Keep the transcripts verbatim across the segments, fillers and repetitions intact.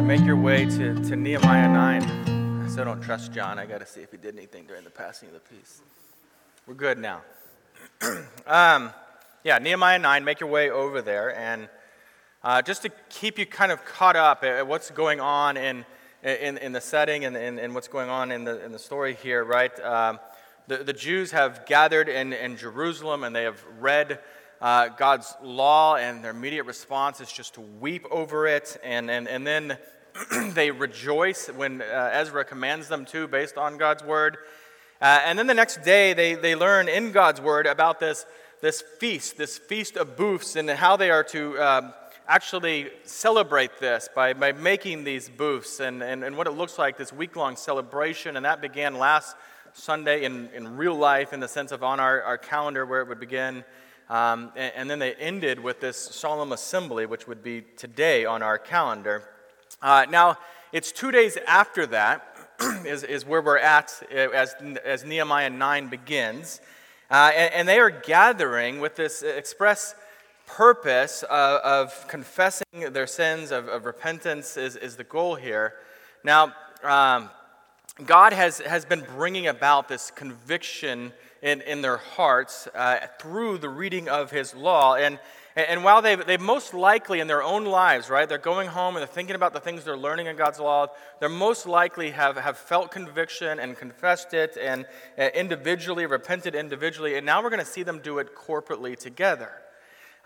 right, make your way to, to Nehemiah nine. I still don't trust John. I got to see if he did anything during the passing of the peace. We're good now. um, yeah, Nehemiah nine, make your way over there. And uh, just to keep you kind of caught up at what's going on in in, in the setting and, and, and what's going on in the in the story here, right? Um, the, the Jews have gathered in, in Jerusalem, and they have read Uh, God's law, and their immediate response is just to weep over it, and and, and then they rejoice when uh, Ezra commands them to, based on God's word. Uh, and then the next day, they they learn in God's word about this this feast, this feast of booths, and how they are to um, actually celebrate this by, by making these booths, and, and, and what it looks like, this week-long celebration. And that began last Sunday in, in real life, in the sense of on our, our calendar where it would begin. Um, and, and then they ended with this solemn assembly, which would be today on our calendar. Uh, now, it's two days after that is, is where we're at as, as Nehemiah nine begins. Uh, and, and they are gathering with this express purpose of, of confessing their sins, of, of repentance is, is the goal here. Now, um, God has, has been bringing about this conviction In, in their hearts uh, through the reading of his law. And and while they've, they've most likely in their own lives, right, they're going home and they're thinking about the things they're learning in God's law, they're most likely have, have felt conviction and confessed it and uh, individually, repented individually, and now we're going to see them do it corporately together.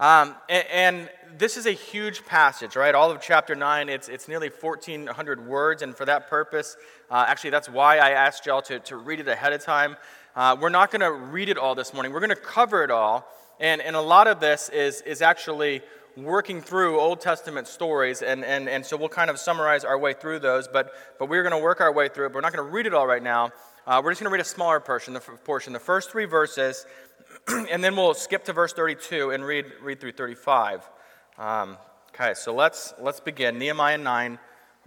Um, and, and this is a huge passage, right? All of chapter nine, it's it's nearly fourteen hundred words, and for that purpose, uh, actually that's why I asked y'all to, to read it ahead of time. Uh, we're not going to read it all this morning. We're going to cover it all, and, and a lot of this is is actually working through Old Testament stories, and, and, and so we'll kind of summarize our way through those, but, but we're going to work our way through it. But we're not going to read it all right now. Uh, we're just going to read a smaller portion, the, portion, the first three verses, and then we'll skip to verse thirty-two and read read through thirty-five. Um, okay, so let's let's begin. Nehemiah nine,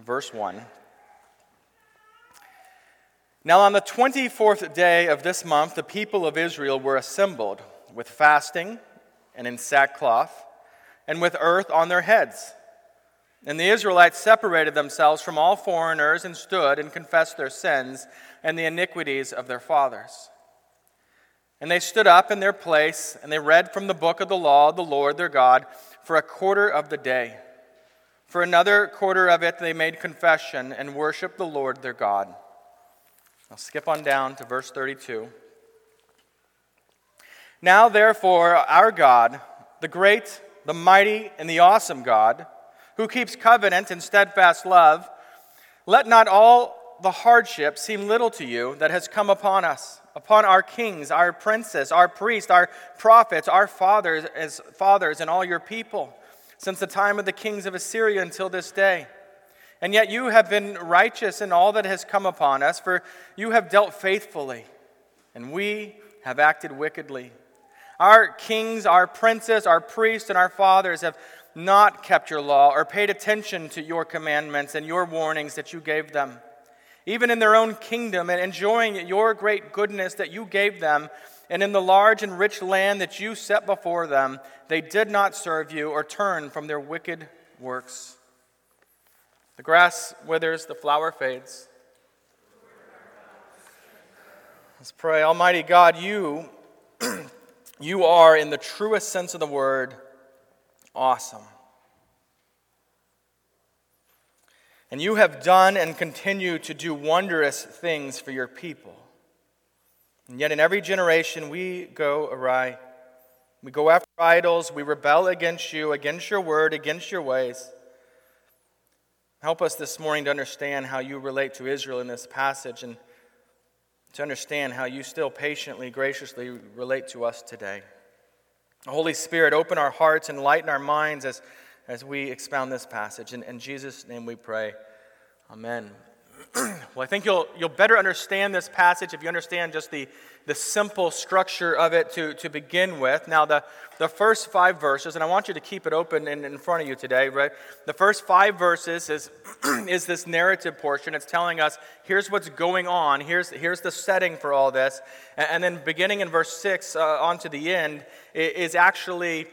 verse one. Now on the twenty-fourth day of this month, the people of Israel were assembled with fasting and in sackcloth and with earth on their heads. And the Israelites separated themselves from all foreigners and stood and confessed their sins and the iniquities of their fathers. And they stood up in their place and they read from the book of the law of the Lord their God for a quarter of the day. For another quarter of it they made confession and worshiped the Lord their God. I'll skip on down to verse thirty-two. Now, therefore, our God, the great, the mighty, and the awesome God, who keeps covenant and steadfast love, let not all the hardship seem little to you that has come upon us, upon our kings, our princes, our priests, our prophets, our fathers, as fathers, and all your people, since the time of the kings of Assyria until this day. And yet you have been righteous in all that has come upon us, for you have dealt faithfully, and we have acted wickedly. Our kings, our princes, our priests, and our fathers have not kept your law or paid attention to your commandments and your warnings that you gave them. Even in their own kingdom and enjoying your great goodness that you gave them, and in the large and rich land that you set before them, they did not serve you or turn from their wicked works. The grass withers, the flower fades. Let's pray. Almighty God, you, you are, in the truest sense of the word, awesome. And you have done and continue to do wondrous things for your people. And yet in every generation we go awry. We go after idols, we rebel against you, against your word, against your ways. Help us this morning to understand how you relate to Israel in this passage and to understand how you still patiently, graciously relate to us today. Holy Spirit, open our hearts and lighten our minds as, as we expound this passage. In, in Jesus' name we pray. Amen. Well, I think you'll you'll better understand this passage if you understand just the, the simple structure of it to, to begin with. Now, the, the first five verses, and I want you to keep it open in, in front of you today, right? The first five verses is is this narrative portion. It's telling us, here's what's going on. Here's, here's the setting for all this. And, and then beginning in verse six uh, on to the end is actually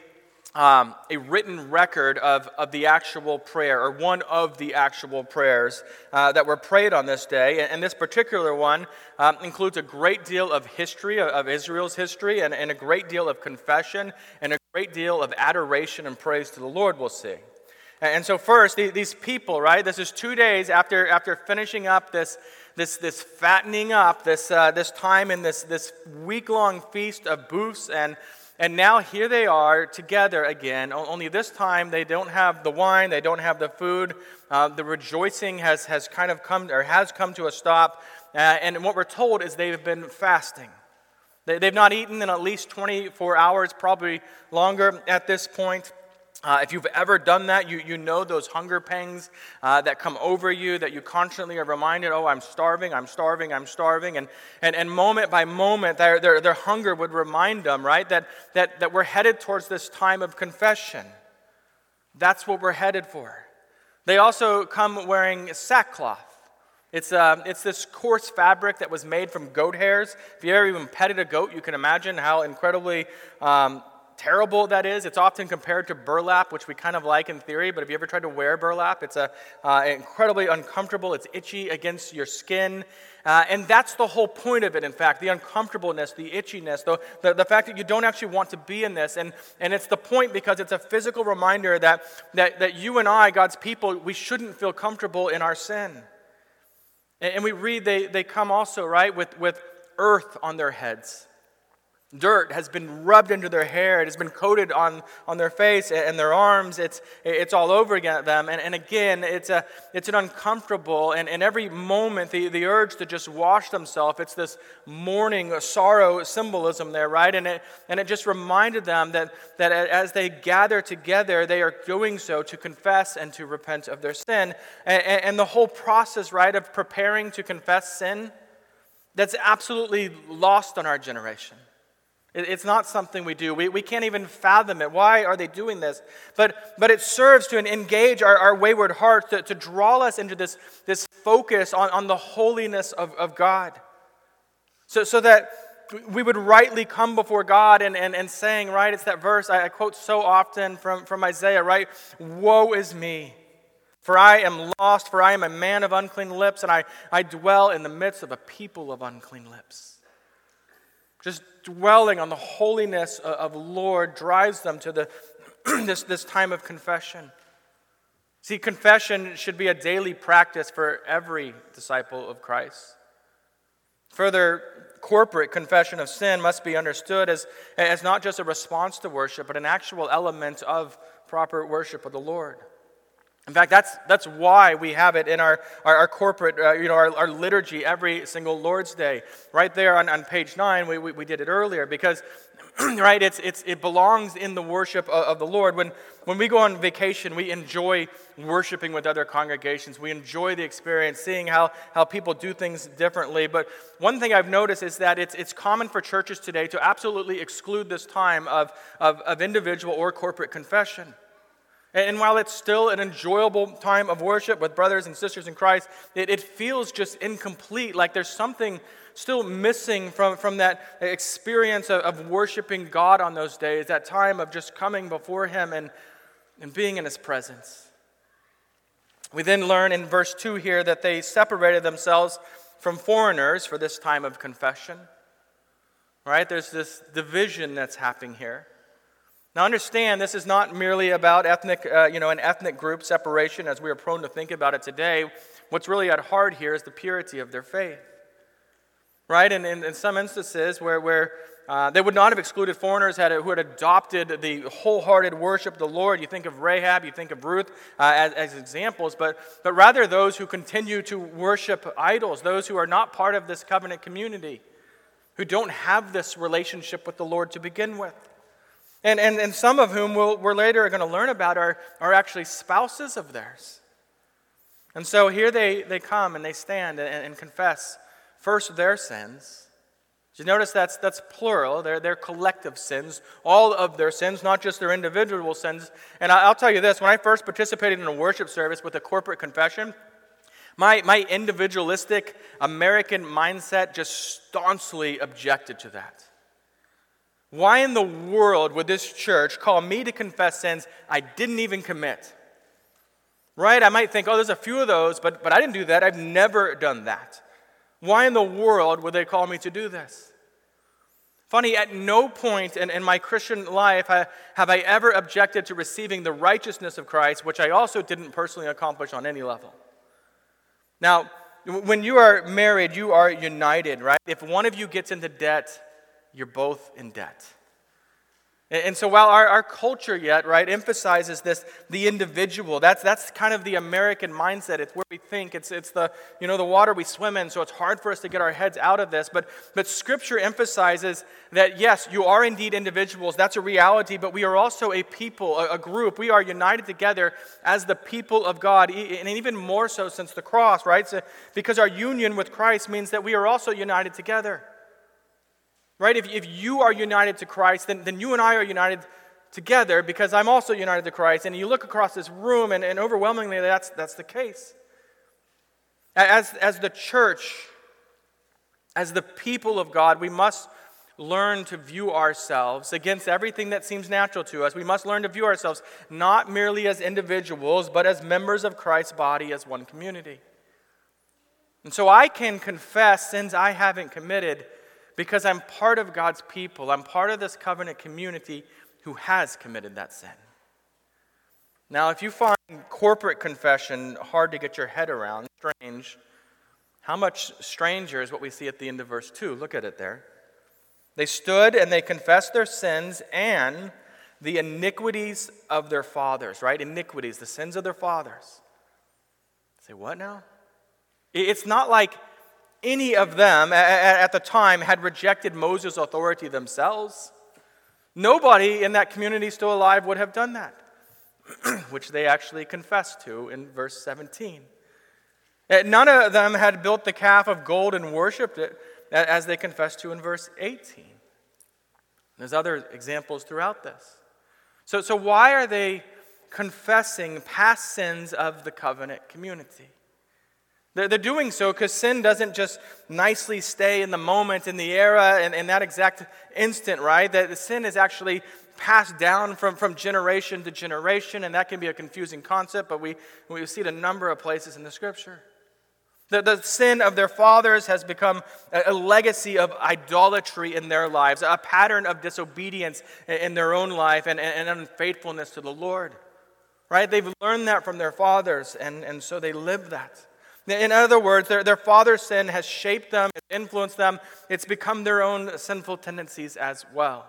um, a written record of, of the actual prayer, or one of the actual prayers uh, that were prayed on this day. And, and this particular one um, includes a great deal of history, of, of Israel's history, and, and a great deal of confession, and a great deal of adoration and praise to the Lord, we'll see. And so first, these people, right? This is two days after after finishing up this this this fattening up, this uh, this time in this this week-long feast of booths, and and now here they are together again. Only this time they don't have the wine, they don't have the food. Uh, the rejoicing has has kind of come or has come to a stop. Uh, and what we're told is they've been fasting. They, they've not eaten in at least twenty-four hours, probably longer at this point. Uh, if you've ever done that, you you know those hunger pangs uh, that come over you, that you constantly are reminded, oh, I'm starving, I'm starving, I'm starving. And and, and moment by moment, their, their their hunger would remind them, right, that that that we're headed towards this time of confession. That's what we're headed for. They also come wearing sackcloth. It's uh, it's this coarse fabric that was made from goat hairs. If you ever even petted a goat, you can imagine how incredibly Um, terrible that is. It's often compared to burlap, which we kind of like in theory, but have you ever tried to wear burlap? It's a uh, incredibly uncomfortable. It's itchy against your skin. Uh, and that's the whole point of it, in fact, the uncomfortableness, the itchiness, the, the, the fact that you don't actually want to be in this. And and it's the point because it's a physical reminder that that, that you and I, God's people, we shouldn't feel comfortable in our sin. And, and we read they, they come also, right, with, with earth on their heads. Dirt has been rubbed into their hair. It has been coated on, on their face and their arms. It's it's all over again at them. And, and again, it's a it's an uncomfortable, and, and every moment the, the urge to just wash themselves, it's this mourning, sorrow symbolism there, right? And it and it just reminded them that, that as they gather together, they are doing so to confess and to repent of their sin. And, and the whole process, right, of preparing to confess sin, that's absolutely lost on our generation. It's not something we do. We we can't even fathom it. Why are they doing this? But but it serves to engage our, our wayward hearts, to, to draw us into this, this focus on, on the holiness of, of God. So so that we would rightly come before God and, and, and saying, right, it's that verse I, I quote so often from, from Isaiah, right? Woe is me, for I am lost, for I am a man of unclean lips, and I, I dwell in the midst of a people of unclean lips. Just dwelling on the holiness of Lord drives them to the this, this time of confession. See, confession should be a daily practice for every disciple of Christ. Further, corporate confession of sin must be understood as, as not just a response to worship, but an actual element of proper worship of the Lord. In fact, that's that's why we have it in our our, our corporate, uh, you know, our, our liturgy every single Lord's Day. Right there on, on page nine, we, we we did it earlier because, right, it's it's it belongs in the worship of, of the Lord. When when we go on vacation, we enjoy worshiping with other congregations. We enjoy the experience, seeing how how people do things differently. But one thing I've noticed is that it's it's common for churches today to absolutely exclude this time of of, of individual or corporate confession. And while it's still an enjoyable time of worship with brothers and sisters in Christ, it, it feels just incomplete, like there's something still missing from, from that experience of, of worshiping God on those days, that time of just coming before Him and, and being in His presence. We then learn in verse two here that they separated themselves from foreigners for this time of confession. Right? There's this division that's happening here. Now understand, this is not merely about ethnic, uh, you know, an ethnic group separation as we are prone to think about it today. What's really at heart here is the purity of their faith, right? And in some instances where, where uh, they would not have excluded foreigners had who had adopted the wholehearted worship of the Lord. You think of Rahab, you think of Ruth uh, as, as examples, but, but rather those who continue to worship idols, those who are not part of this covenant community, who don't have this relationship with the Lord to begin with. And, and and some of whom we'll, we're later going to learn about are, are actually spouses of theirs. And so here they, they come and they stand and, and confess first their sins. You notice that's that's plural. They're, they're collective sins, all of their sins, not just their individual sins. And I'll tell you this, when I first participated in a worship service with a corporate confession, my, my individualistic American mindset just staunchly objected to that. Why in the world would this church call me to confess sins I didn't even commit? Right? I might think, oh, there's a few of those, but, but I didn't do that. I've never done that. Why in the world would they call me to do this? Funny, at no point in, in my Christian life I, have I ever objected to receiving the righteousness of Christ, which I also didn't personally accomplish on any level. Now, when you are married, you are united, right? If one of you gets into debt, you're both in debt. And so while our, our culture yet, right, emphasizes this, the individual, that's that's kind of the American mindset. It's where we think. It's it's the, you know, the water we swim in, so it's hard for us to get our heads out of this. But but Scripture emphasizes that, yes, you are indeed individuals. That's a reality, but we are also a people, a, a group. We are united together as the people of God, and even more so since the cross, right? So, because our union with Christ means that we are also united together. Right? If, if you are united to Christ, then, then you and I are united together because I'm also united to Christ. And you look across this room, and, and overwhelmingly that's that's the case. As, as the church, as the people of God, we must learn to view ourselves against everything that seems natural to us. We must learn to view ourselves not merely as individuals, but as members of Christ's body as one community. And so I can confess sins I haven't committed, because I'm part of God's people. I'm part of this covenant community who has committed that sin. Now, if you find corporate confession hard to get your head around, strange, how much stranger is what we see at the end of verse two? Look at it there. They stood and they confessed their sins and the iniquities of their fathers, right? Iniquities, the sins of their fathers. Say, what now? It's not like any of them at the time had rejected Moses' authority themselves. Nobody in that community still alive would have done that, which they actually confessed to in verse seventeen. None of them had built the calf of gold and worshipped it, as they confessed to in verse eighteen. There's other examples throughout this. So, so why are they confessing past sins of the covenant community? They're doing so because sin doesn't just nicely stay in the moment, in the era, and in, in that exact instant, right? That the sin is actually passed down from, from generation to generation, and that can be a confusing concept, but we, we see it a number of places in the Scripture. The, the sin of their fathers has become a, a legacy of idolatry in their lives, a pattern of disobedience in, in their own life, and, and, and unfaithfulness to the Lord, right? They've learned that from their fathers, and, and so they live that. In other words, their, their father's sin has shaped them, it's influenced them, it's become their own sinful tendencies as well.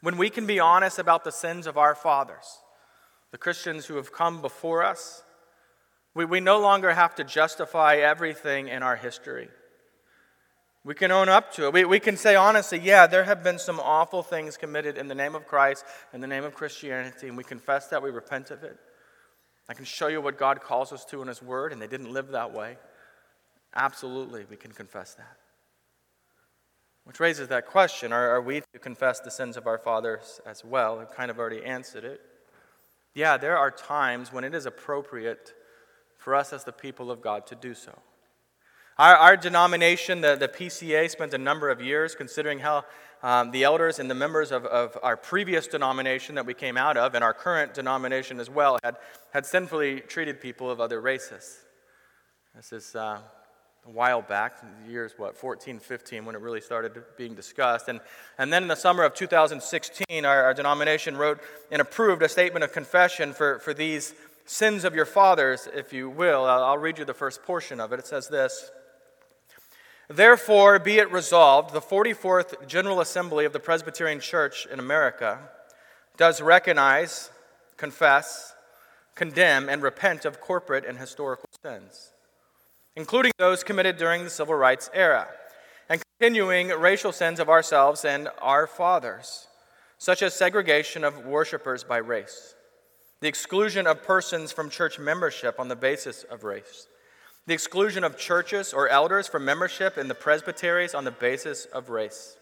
When we can be honest about the sins of our fathers, the Christians who have come before us, we, we no longer have to justify everything in our history. We can own up to it. We, we can say honestly, yeah, there have been some awful things committed in the name of Christ, in the name of Christianity, and we confess that, we repent of it. I can show you what God calls us to in His Word, and they didn't live that way. Absolutely, we can confess that. Which raises that question, are, are we to confess the sins of our fathers as well? I've kind of already answered it. Yeah, there are times when it is appropriate for us as the people of God to do so. Our, our denomination, the, the P C A, spent a number of years considering how um, the elders and the members of, of our previous denomination that we came out of, and our current denomination as well, had, had sinfully treated people of other races. This is uh, a while back, years, what, fourteen, fifteen, when it really started being discussed. And, and then in the summer of two thousand sixteen, our, our denomination wrote and approved a statement of confession for, for these sins of your fathers, if you will. I'll, I'll read you the first portion of it. It says this. Therefore, be it resolved, the forty-fourth General Assembly of the Presbyterian Church in America does recognize, confess, condemn, and repent of corporate and historical sins, including those committed during the Civil Rights era, and continuing racial sins of ourselves and our fathers, such as segregation of worshipers by race, the exclusion of persons from church membership on the basis of race, the exclusion of churches or elders from membership in the presbyteries on the basis of race,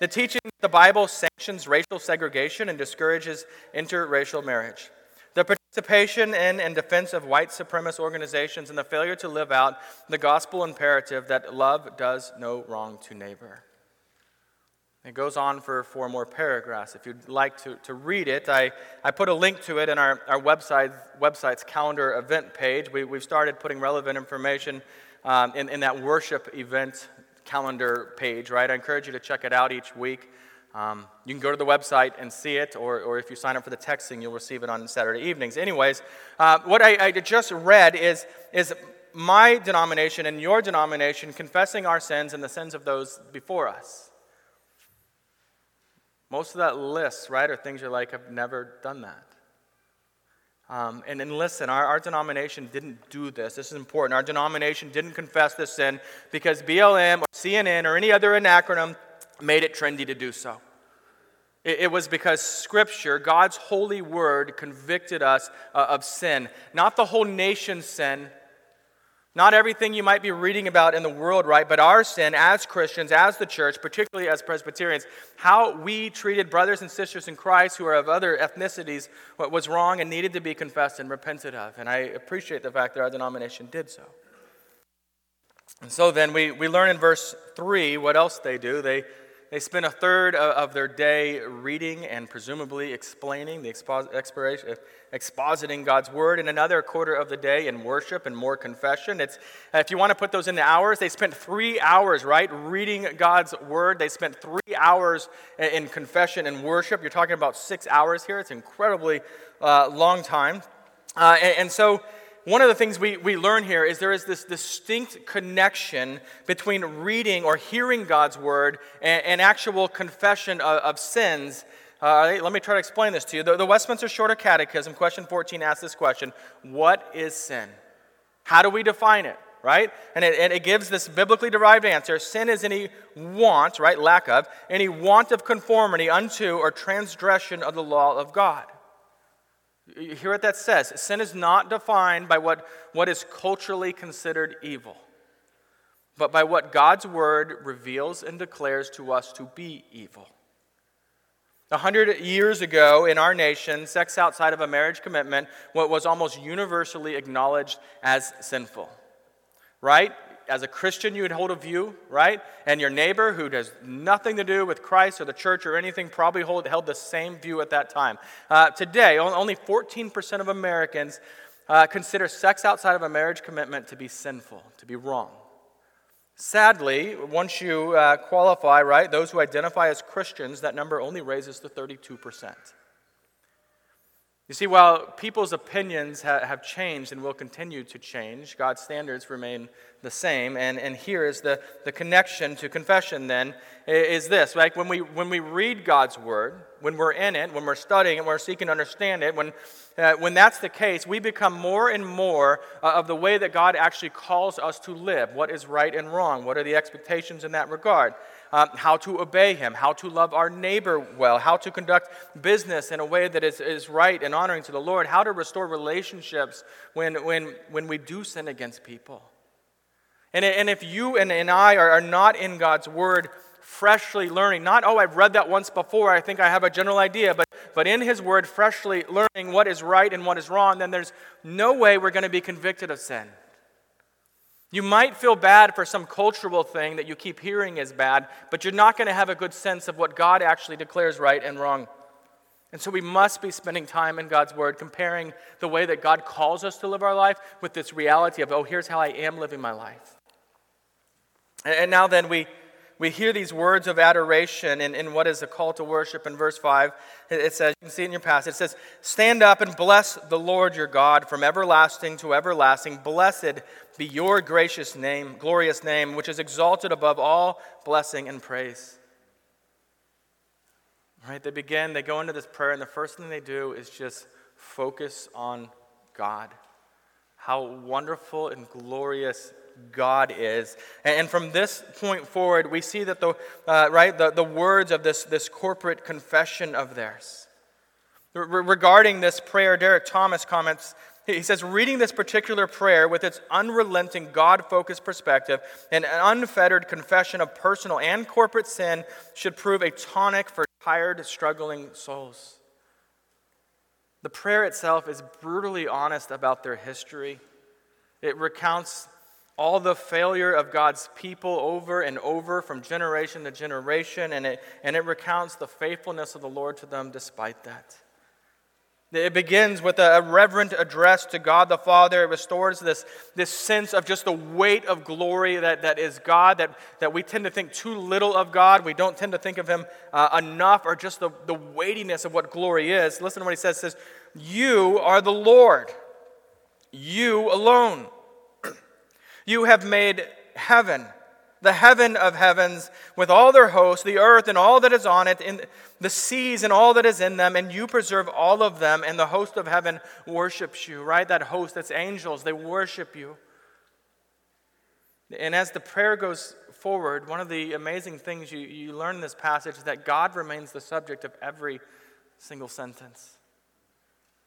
the teaching that the Bible sanctions racial segregation and discourages interracial marriage, the participation in and defense of white supremacist organizations, and the failure to live out the gospel imperative that love does no wrong to neighbor. It goes on for four more paragraphs. If you'd like to, to read it, I, I put a link to it in our, our website, website's calendar event page. We, we've started putting relevant information um, in, in that worship event calendar page, right? I encourage you to check it out each week. Um, you can go to the website and see it, or, or if you sign up for the texting, you'll receive it on Saturday evenings. Anyways, uh, what I, I just read is, is my denomination and your denomination confessing our sins and the sins of those before us. Most of that list, right, are things you're like, I've never done that. Um, and then listen, our, our denomination didn't do this. This is important. Our denomination didn't confess this sin because B L M or C N N or any other acronym made it trendy to do so. It, it was because Scripture, God's holy word, convicted us uh, of sin. Not the whole nation's sin. Not everything you might be reading about in the world, right? But our sin as Christians, as the church, particularly as Presbyterians, how we treated brothers and sisters in Christ who are of other ethnicities, what was wrong and needed to be confessed and repented of. And I appreciate the fact that our denomination did so. And so then we, we learn in verse three what else they do. They They spend a third of their day reading and presumably explaining, the expos- expositing God's word, and another quarter of the day in worship and more confession. It's, if you want to put those into hours, they spent three hours, right, reading God's word. They spent three hours in confession and worship. You're talking about six hours here. It's an incredibly uh, long time. Uh, and, and so one of the things we, we learn here is there is this distinct connection between reading or hearing God's word and, and actual confession of, of sins. Uh, let me try to explain this to you. The, the Westminster Shorter Catechism, question fourteen, asks this question: what is sin? How do we define it, right? And it, and it gives this biblically derived answer. Sin is any want, right, lack of, any want of conformity unto or transgression of the law of God. You hear what that says. Sin is not defined by what, what is culturally considered evil, but by what God's word reveals and declares to us to be evil. A hundred years ago in our nation, sex outside of a marriage commitment was almost universally acknowledged as sinful, right? As a Christian, you would hold a view, right? And your neighbor, who has nothing to do with Christ or the church or anything, probably hold, held the same view at that time. Uh, today, only fourteen percent of Americans uh, consider sex outside of a marriage commitment to be sinful, to be wrong. Sadly, once you uh, qualify, right, those who identify as Christians, that number only raises to thirty-two percent. You see, while people's opinions ha- have changed and will continue to change, God's standards remain the same. And, and here is the, the connection to confession then, is this. Like when we when we read God's word, when we're in it, when we're studying it, when we're seeking to understand it, when, uh, when that's the case, we become more and more uh, of the way that God actually calls us to live. What is right and wrong? What are the expectations in that regard? Um, how to obey him, how to love our neighbor well, how to conduct business in a way that is, is right and honoring to the Lord, how to restore relationships when when when we do sin against people. And, and if you and, and I are, are not in God's word freshly learning, not, oh, I've read that once before, I think I have a general idea, but, but in his word freshly learning what is right and what is wrong, then there's no way we're going to be convicted of sin. You might feel bad for some cultural thing that you keep hearing is bad, but you're not going to have a good sense of what God actually declares right and wrong. And so we must be spending time in God's word, comparing the way that God calls us to live our life with this reality of, oh, here's how I am living my life. And now then we we hear these words of adoration in, in what is a call to worship in verse five. It says, you can see it in your passage, it says, stand up and bless the Lord your God from everlasting to everlasting. Blessed be your gracious name, glorious name, which is exalted above all blessing and praise. All right, they begin, they go into this prayer, and the first thing they do is just focus on God. How wonderful and glorious God is. And from this point forward, we see that the uh, right the, the words of this, this corporate confession of theirs. Re- regarding this prayer, Derek Thomas comments, he says, reading this particular prayer with its unrelenting God-focused perspective and an unfettered confession of personal and corporate sin should prove a tonic for tired, struggling souls. The prayer itself is brutally honest about their history. It recounts all the failure of God's people over and over from generation to generation, and it, and it recounts the faithfulness of the Lord to them despite that. It begins with a reverent address to God the Father. It restores this, this sense of just the weight of glory that, that is God, that, that we tend to think too little of God. We don't tend to think of him uh, enough, or just the, the weightiness of what glory is. Listen to what he says. He says, "You are the Lord, you alone. You have made heaven, the heaven of heavens, with all their hosts, the earth and all that is on it, and the seas and all that is in them, and you preserve all of them, and the host of heaven worships you," right? That host, that's angels, they worship you. And as the prayer goes forward, one of the amazing things you, you learn in this passage is that God remains the subject of every single sentence.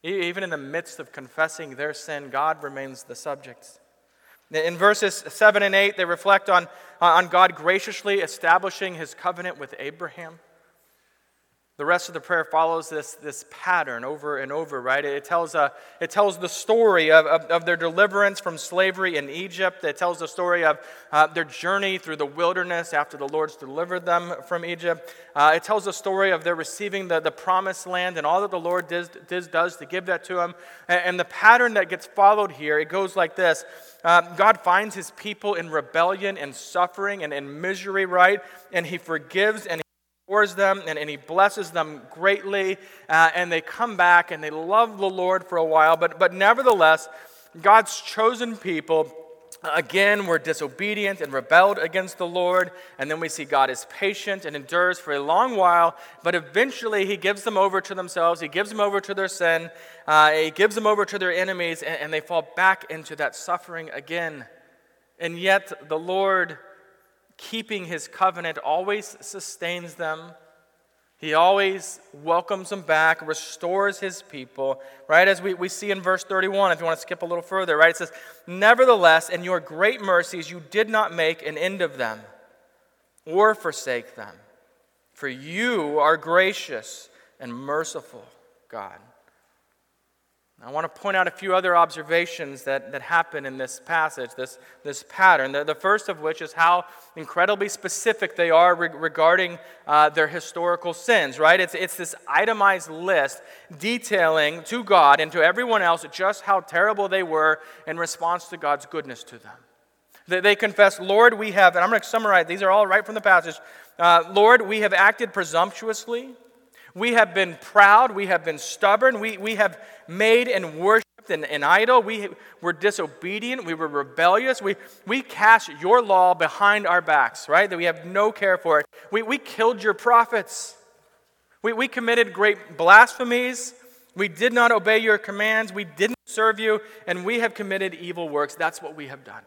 Even in the midst of confessing their sin, God remains the subject. In verses seven and eight, they reflect on, on God graciously establishing his covenant with Abraham. The rest of the prayer follows this, this pattern over and over, right? It tells, a, it tells the story of, of, of their deliverance from slavery in Egypt. It tells the story of uh, their journey through the wilderness after the Lord's delivered them from Egypt. Uh, it tells the story of their receiving the, the promised land and all that the Lord does, does to give that to them. And, and the pattern that gets followed here, it goes like this. Uh, God finds his people in rebellion and suffering and in misery, right? And he forgives and he restores them, and, and he blesses them greatly, uh, and they come back and they love the Lord for a while, but but nevertheless, God's chosen people again were disobedient and rebelled against the Lord, and then we see God is patient and endures for a long while, but eventually he gives them over to themselves, he gives them over to their sin, uh, he gives them over to their enemies, and, and they fall back into that suffering again. And yet the Lord, keeping his covenant, always sustains them. He always welcomes them back, restores his people, right? As we, we see in verse thirty-one, if you want to skip a little further, right? It says, "Nevertheless, in your great mercies, you did not make an end of them or forsake them. For you are gracious and merciful, God." I want to point out a few other observations that, that happen in this passage, this, this pattern. The, the first of which is how incredibly specific they are re- regarding uh, their historical sins, right? It's, it's this itemized list detailing to God and to everyone else just how terrible they were in response to God's goodness to them. They, they confess, "Lord, we have," and I'm going to summarize, these are all right from the passage, uh, "Lord, we have acted presumptuously. We have been proud, we have been stubborn, we, we have made and worshipped an, an idol, we were disobedient, we were rebellious, we, we cast your law behind our backs," right? That we have no care for it. We, we killed your prophets, we, we committed great blasphemies, we did not obey your commands, we didn't serve you, and we have committed evil works. That's what we have done.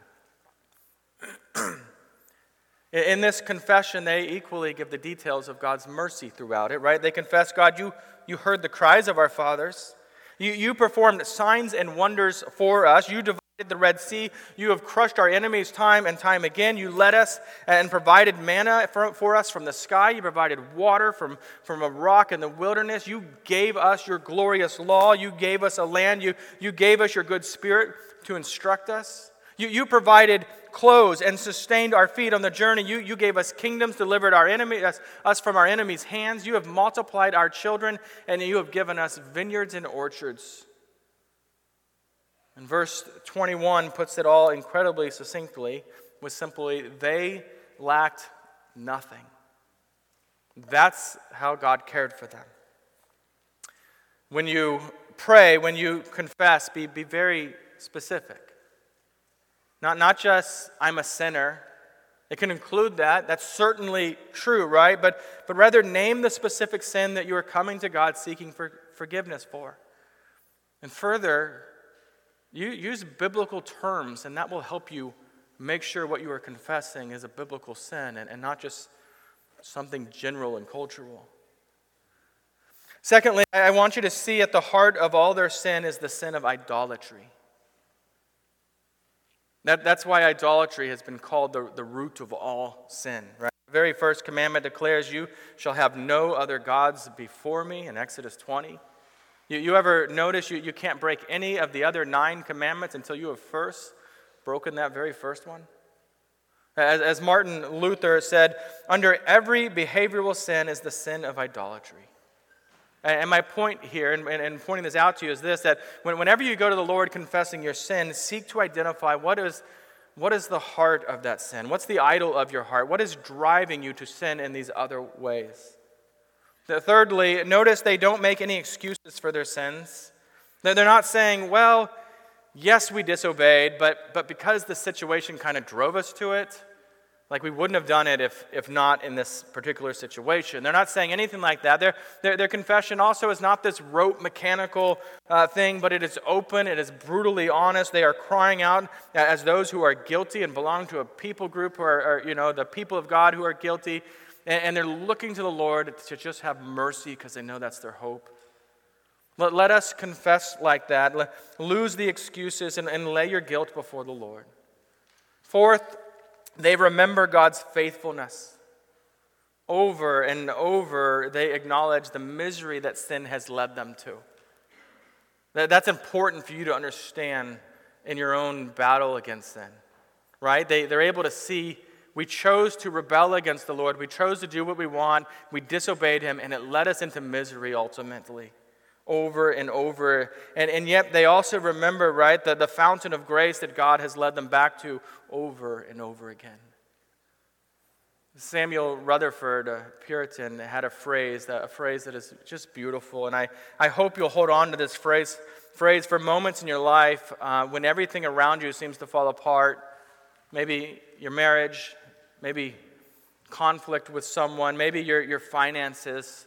In this confession, they equally give the details of God's mercy throughout it, right? They confess, "God, you, you heard the cries of our fathers. You, you performed signs and wonders for us. You divided the Red Sea. You have crushed our enemies time and time again. You led us and provided manna for, for us from the sky. You provided water from, from a rock in the wilderness. You gave us your glorious law. You gave us a land. You, you gave us your good spirit to instruct us. You, you provided clothes and sustained our feet on the journey. You, you gave us kingdoms, delivered our enemy, us, us from our enemies' hands. You have multiplied our children, and you have given us vineyards and orchards." And verse twenty-one puts it all incredibly succinctly with simply, "They lacked nothing." That's how God cared for them. When you pray, when you confess, be, be very specific. Not, not just, "I'm a sinner." It can include that. That's certainly true, right? But, but rather name the specific sin that you are coming to God seeking for forgiveness for. And further, you use biblical terms, and that will help you make sure what you are confessing is a biblical sin and, and not just something general and cultural. Secondly, I want you to see at the heart of all their sin is the sin of idolatry. That, that's why idolatry has been called the, the root of all sin, right? The very first commandment declares, "You shall have no other gods before me," in Exodus twenty. You, you ever notice you, you can't break any of the other nine commandments until you have first broken that very first one? As, as Martin Luther said, under every behavioral sin is the sin of idolatry. And, and my point here, and, and, and pointing this out to you, is this, that when, whenever you go to the Lord confessing your sin, seek to identify what is what is the heart of that sin? What's the idol of your heart? What is driving you to sin in these other ways? Thirdly, notice they don't make any excuses for their sins. They're not saying, well, yes, we disobeyed, but but because the situation kind of drove us to it, like we wouldn't have done it if if not in this particular situation. They're not saying anything like that. Their, their, their confession also is not this rote mechanical uh, thing, but it is open, it is brutally honest. They are crying out as those who are guilty and belong to a people group who are, are you know, the people of God who are guilty, and, and they're looking to the Lord to just have mercy because they know that's their hope. Let, let us confess like that. Let, lose the excuses and, and lay your guilt before the Lord. Fourth, they remember God's faithfulness. Over and over, they acknowledge the misery that sin has led them to. That, that's important for you to understand in your own battle against sin, right? They, they're able to see, we chose to rebel against the Lord. We chose to do what we want. We disobeyed him, and it led us into misery ultimately. Over and over, and, and yet they also remember, right, the, the fountain of grace that God has led them back to over and over again. Samuel Rutherford, a Puritan, had a phrase, a phrase that is just beautiful, and I, I hope you'll hold on to this phrase, phrase for moments in your life uh, when everything around you seems to fall apart, maybe your marriage, maybe conflict with someone, maybe your, your finances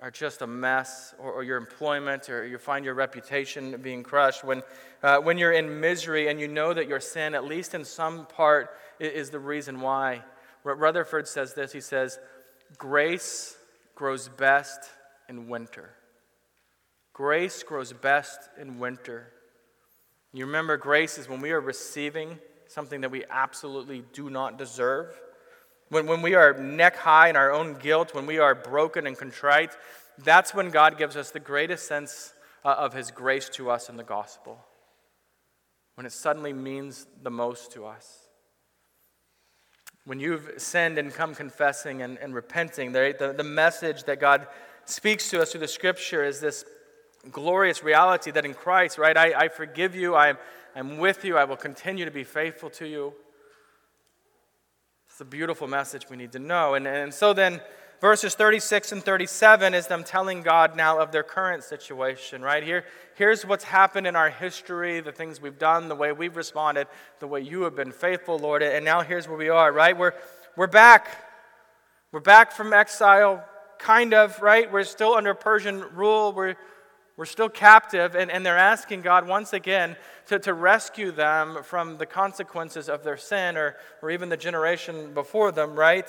are just a mess, or, or your employment, or you find your reputation being crushed, when uh, when you're in misery and you know that your sin, at least in some part, is, is the reason why. Rutherford says this, he says, grace grows best in winter. Grace grows best in winter. You remember, grace is when we are receiving something that we absolutely do not deserve. When, when we are neck high in our own guilt, when we are broken and contrite, that's when God gives us the greatest sense uh, of his grace to us in the gospel. When it suddenly means the most to us. When you've sinned and come confessing and, and repenting, the, the, the message that God speaks to us through the scripture is this glorious reality that in Christ, right, I, I forgive you, I am, I'm with you, I will continue to be faithful to you. It's a beautiful message we need to know. And, and so then verses thirty-six and thirty-seven is them telling God now of their current situation, right? Here, here's what's happened in our history, the things we've done, the way we've responded, the way you have been faithful, Lord. And now here's where we are, right? We're we're back. We're back from exile, kind of, right? We're still under Persian rule. We're we're still captive. And, and they're asking God once again to, to rescue them from the consequences of their sin or, or even the generation before them, right?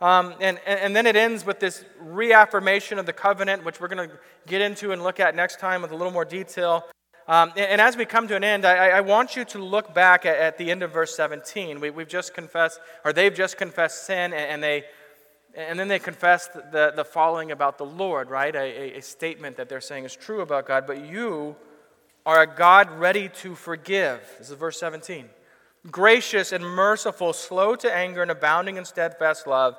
Um, and, and then it ends with this reaffirmation of the covenant, which we're going to get into and look at next time with a little more detail. Um, and, and as we come to an end, I, I want you to look back at, at the end of verse seventeen. We, we've just confessed, or they've just confessed sin, and, and they... And then they confess the, the following about the Lord, right? A, a, a statement that they're saying is true about God. But you are a God ready to forgive. This is verse seventeen. Gracious and merciful, slow to anger and abounding in steadfast love.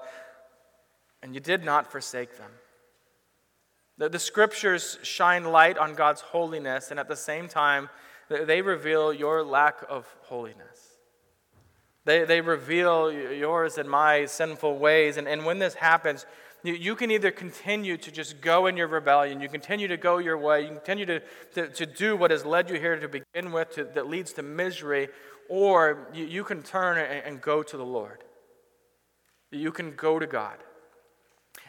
And you did not forsake them. The, the scriptures shine light on God's holiness. And at the same time, they reveal your lack of holiness. They they reveal yours and my sinful ways. And, and when this happens, you, you can either continue to just go in your rebellion. You continue to go your way. You continue to, to, to do what has led you here to begin with to, that leads to misery. Or you, you can turn and, and go to the Lord. You can go to God.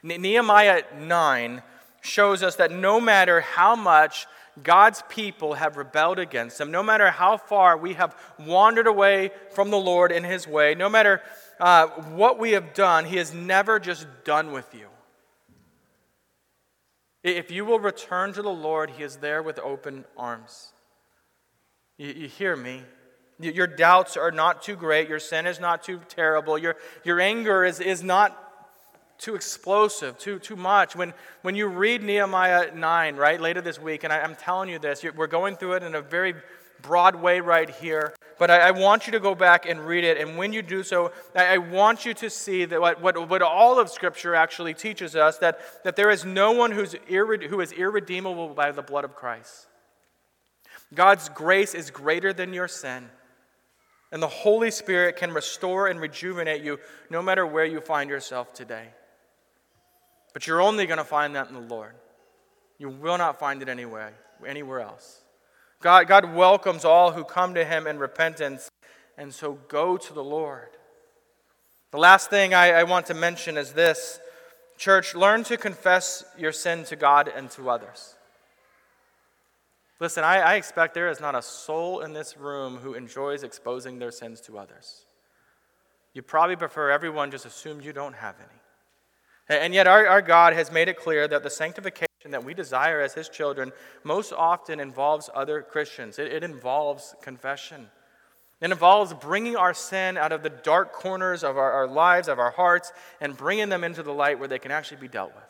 Ne- Nehemiah nine shows us that no matter how much God's people have rebelled against him, no matter how far we have wandered away from the Lord in his way, no matter uh, what we have done, he is never just done with you. If you will return to the Lord, he is there with open arms. You, you hear me? Your doubts are not too great. Your sin is not too terrible. Your, your anger is, is not too explosive, too too much. When when you read Nehemiah nine, right, later this week, and I, I'm telling you this, we're going through it in a very broad way right here. but I, I want you to go back and read it. And when you do so, I, I want you to see that what, what, what all of Scripture actually teaches us, that, that there is no one who's irre, who is irredeemable by the blood of Christ. God's grace is greater than your sin. And the Holy Spirit can restore and rejuvenate you no matter where you find yourself today. But you're only going to find that in the Lord. You will not find it anywhere, anywhere else. God, God welcomes all who come to Him in repentance, and so go to the Lord. The last thing I, I want to mention is this. Church, learn to confess your sin to God and to others. Listen, I, I expect there is not a soul in this room who enjoys exposing their sins to others. You probably prefer everyone just assume you don't have any. And yet our, our God has made it clear that the sanctification that we desire as His children most often involves other Christians. It, it involves confession. It involves bringing our sin out of the dark corners of our, our lives, of our hearts, and bringing them into the light where they can actually be dealt with.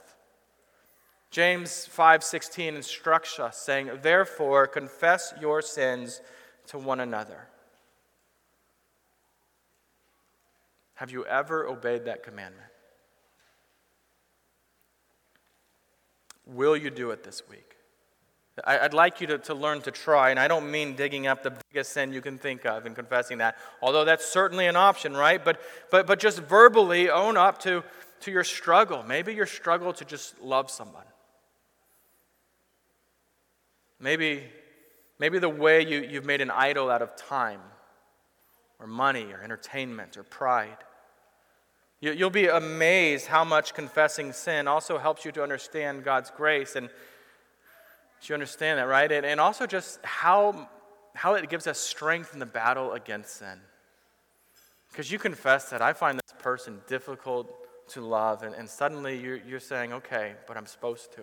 James five sixteen instructs us, saying, "Therefore, confess your sins to one another." Have you ever obeyed that commandment? Will you do it this week? I, I'd like you to, to learn to try, and I don't mean digging up the biggest sin you can think of and confessing that, although that's certainly an option, right? But but but just verbally own up to, to your struggle. Maybe your struggle to just love someone. Maybe, maybe the way you, you've made an idol out of time or money or entertainment or pride. You, you'll be amazed how much confessing sin also helps you to understand God's grace. And you understand that, right? And, and also just how, how it gives us strength in the battle against sin. Because you confess that I find this person difficult to love. And, and suddenly you're, you're saying, okay, but I'm supposed to.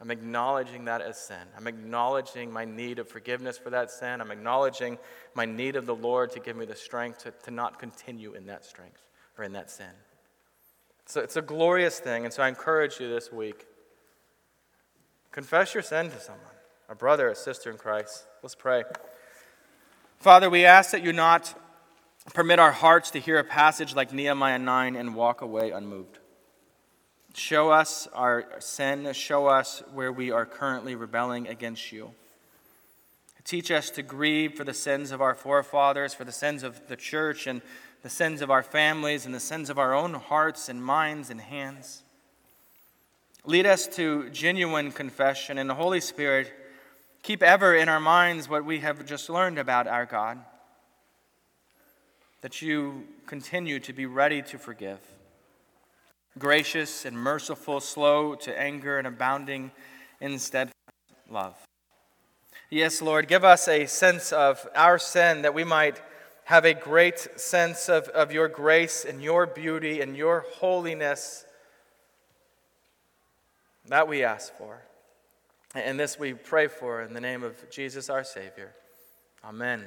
I'm acknowledging that as sin. I'm acknowledging my need of forgiveness for that sin. I'm acknowledging my need of the Lord to give me the strength to, to not continue in that strength. Or in that sin. So it's a glorious thing, and so I encourage you this week. Confess your sin to someone, a brother, a sister in Christ. Let's pray. Father, we ask that you not permit our hearts to hear a passage like Nehemiah nine and walk away unmoved. Show us our sin. Show us where we are currently rebelling against you. Teach us to grieve for the sins of our forefathers, for the sins of the church, and the sins of our families, and the sins of our own hearts and minds and hands. Lead us to genuine confession, and the Holy Spirit, keep ever in our minds what we have just learned about our God, that you continue to be ready to forgive, gracious and merciful, slow to anger, and abounding in steadfast love. Yes, Lord, give us a sense of our sin that we might have a great sense of, of your grace and your beauty and your holiness. That we ask for. And this we pray for in the name of Jesus, our Savior. Amen.